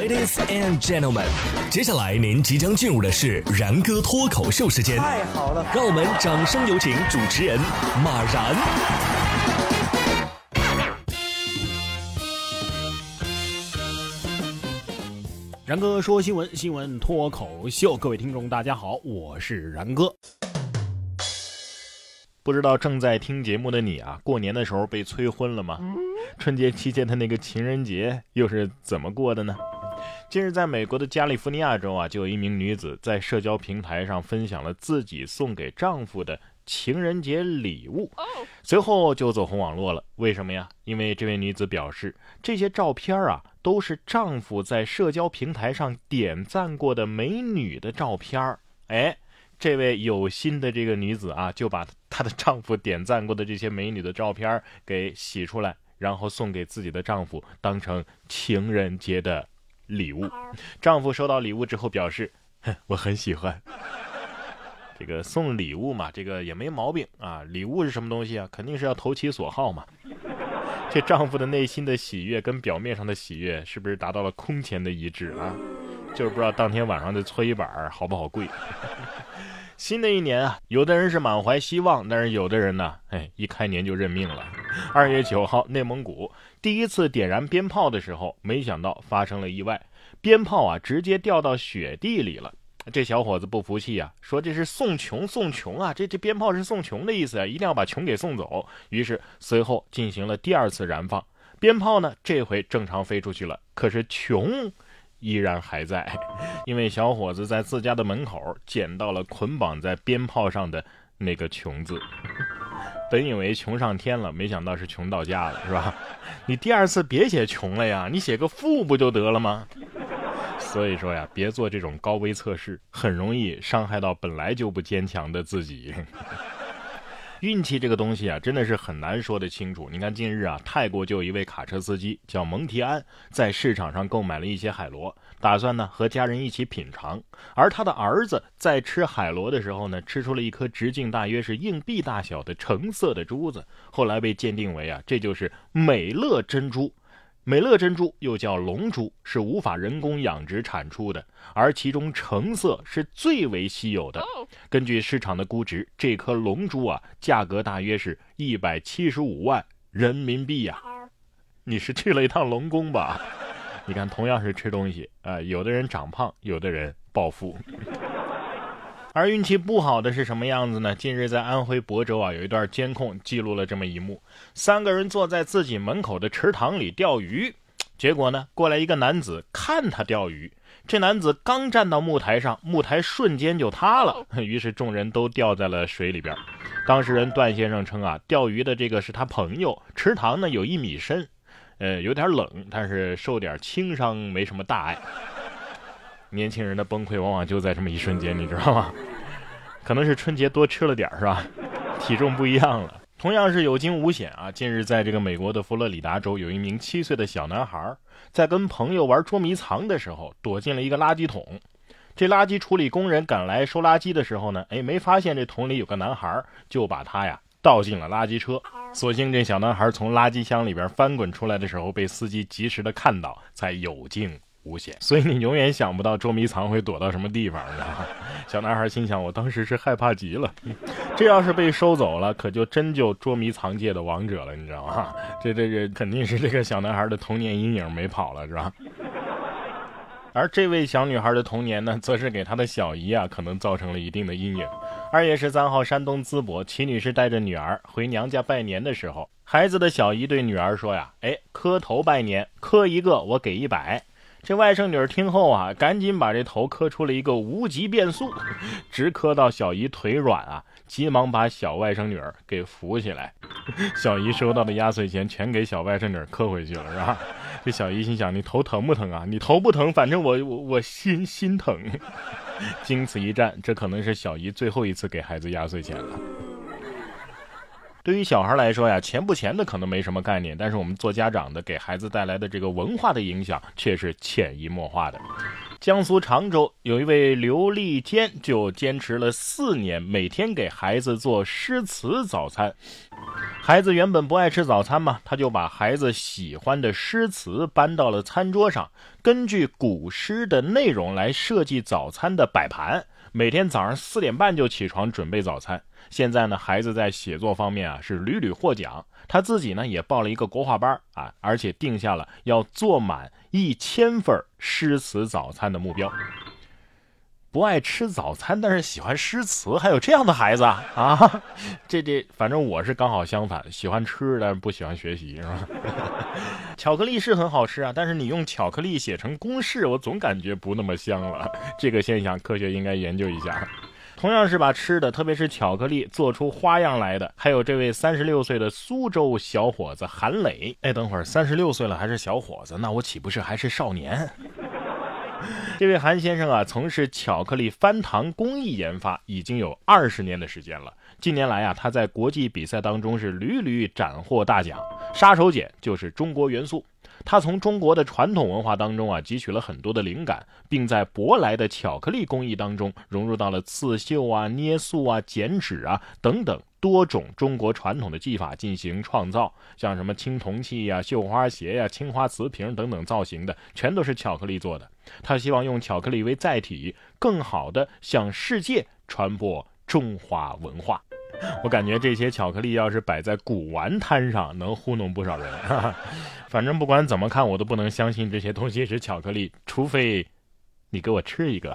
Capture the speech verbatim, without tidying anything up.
Ladies and gentlemen， 接下来您即将进入的是然哥脱口秀时间。太好了，让我们掌声有请主持人马然。然哥说新闻，新闻脱口秀，各位听众大家好，我是然哥。不知道正在听节目的你啊，过年的时候被催婚了吗？春节期间的那个情人节又是怎么过的呢？近日在美国的加利福尼亚州啊，就有一名女子在社交平台上分享了自己送给丈夫的情人节礼物，随后就走红网络了。为什么呀？因为这位女子表示，这些照片啊都是丈夫在社交平台上点赞过的美女的照片。哎，这位有心的这个女子啊，就把她的丈夫点赞过的这些美女的照片给洗出来，然后送给自己的丈夫，当成情人节的礼物。丈夫收到礼物之后表示，我很喜欢。这个送礼物嘛，这个也没毛病啊。礼物是什么东西啊？肯定是要投其所好嘛。这丈夫的内心的喜悦跟表面上的喜悦是不是达到了空前的一致啊？就是不知道当天晚上的搓衣板好不好贵。新的一年啊，有的人是满怀希望，但是有的人呢，哎，一开年就认命了。二月九号，内蒙古第一次点燃鞭炮的时候，没想到发生了意外，鞭炮啊直接掉到雪地里了。这小伙子不服气啊，说这是送穷送穷啊，这这鞭炮是送穷的意思啊，一定要把穷给送走。于是随后进行了第二次燃放，鞭炮呢这回正常飞出去了，可是穷依然还在，因为小伙子在自家的门口捡到了捆绑在鞭炮上的那个穷字。本以为穷上天了，没想到是穷到家了，是吧？你第二次别写穷了呀，你写个富不就得了吗？所以说呀，别做这种高危测试，很容易伤害到本来就不坚强的自己。运气这个东西啊，真的是很难说得清楚。你看近日啊，泰国就有一位卡车司机叫蒙提安，在市场上购买了一些海螺，打算呢和家人一起品尝。而他的儿子在吃海螺的时候呢，吃出了一颗直径大约是硬币大小的橙色的珠子，后来被鉴定为啊，这就是美乐珍珠。美乐珍珠又叫龙珠，是无法人工养殖产出的，而其中橙色是最为稀有的。根据市场的估值，这颗龙珠啊，价格大约是一百七十五万人民币呀、啊！你是去了一趟龙宫吧？你看，同样是吃东西啊、呃，有的人长胖，有的人暴富。而运气不好的是什么样子呢？近日在安徽亳州啊，有一段监控记录了这么一幕：三个人坐在自己门口的池塘里钓鱼，结果呢，过来一个男子看他钓鱼。这男子刚站到木台上，木台瞬间就塌了，于是众人都掉在了水里边。当事人段先生称啊，钓鱼的这个是他朋友，池塘呢有一米深，呃，有点冷，但是受点轻伤没什么大碍。年轻人的崩溃往往就在这么一瞬间，你知道吗？可能是春节多吃了点，是吧？体重不一样了。同样是有惊无险啊！近日在这个美国的佛罗里达州，有一名七岁的小男孩在跟朋友玩捉迷藏的时候，躲进了一个垃圾桶。这垃圾处理工人赶来收垃圾的时候呢，哎，没发现这桶里有个男孩，就把他呀倒进了垃圾车。所幸这小男孩从垃圾箱里边翻滚出来的时候，被司机及时的看到，才有惊无险。所以你永远想不到捉迷藏会躲到什么地方呢？小男孩心想，我当时是害怕极了，这要是被收走了，可就真就捉迷藏界的王者了，你知道吗？这这这肯定是这个小男孩的童年阴影没跑了，是吧？而这位小女孩的童年呢，则是给她的小姨啊，可能造成了一定的阴影。二月十三号，山东淄博，齐女士带着女儿回娘家拜年的时候，孩子的小姨对女儿说呀：“哎，磕头拜年，磕一个我给一百。”这外甥女儿听后啊，赶紧把这头磕出了一个无极变速，直磕到小姨腿软啊，急忙把小外甥女儿给扶起来。小姨收到的压岁钱全给小外甥女儿磕回去了，是吧？这小姨心想，你头疼不疼啊？你头不疼，反正我我我心心疼。经此一战，这可能是小姨最后一次给孩子压岁钱了。对于小孩来说呀，钱不钱的可能没什么概念，但是我们做家长的给孩子带来的这个文化的影响却是潜移默化的。江苏常州有一位刘立坚就坚持了四年，每天给孩子做诗词早餐。孩子原本不爱吃早餐嘛，他就把孩子喜欢的诗词搬到了餐桌上，根据古诗的内容来设计早餐的摆盘。每天早上四点半就起床准备早餐。现在呢，孩子在写作方面啊是屡屡获奖，他自己呢也报了一个国画班啊，而且定下了要做满一千份诗词早餐的目标。不爱吃早餐，但是喜欢诗词，还有这样的孩子啊！这这，反正我是刚好相反，喜欢吃，但是不喜欢学习，是吧？巧克力是很好吃啊，但是你用巧克力写成公式，我总感觉不那么香了。这个现象，科学应该研究一下。同样是把吃的，特别是巧克力，做出花样来的，还有这位三十六岁的苏州小伙子韩磊。哎，等会儿三十六岁了还是小伙子，那我岂不是还是少年？这位韩先生啊，从事巧克力翻糖工艺研发已经有二十年的时间了。近年来啊，他在国际比赛当中是屡屡斩获大奖，杀手锏就是中国元素。他从中国的传统文化当中啊，汲取了很多的灵感，并在舶来的巧克力工艺当中融入到了刺绣啊、捏塑啊、剪纸啊等等多种中国传统的技法进行创造，像什么青铜器呀、啊、绣花鞋呀、啊、青花瓷瓶等等造型的，全都是巧克力做的。他希望用巧克力为载体，更好地向世界传播中华文化。我感觉这些巧克力要是摆在古玩摊上，能糊弄不少人。哈哈，反正不管怎么看，我都不能相信这些东西是巧克力，除非你给我吃一个。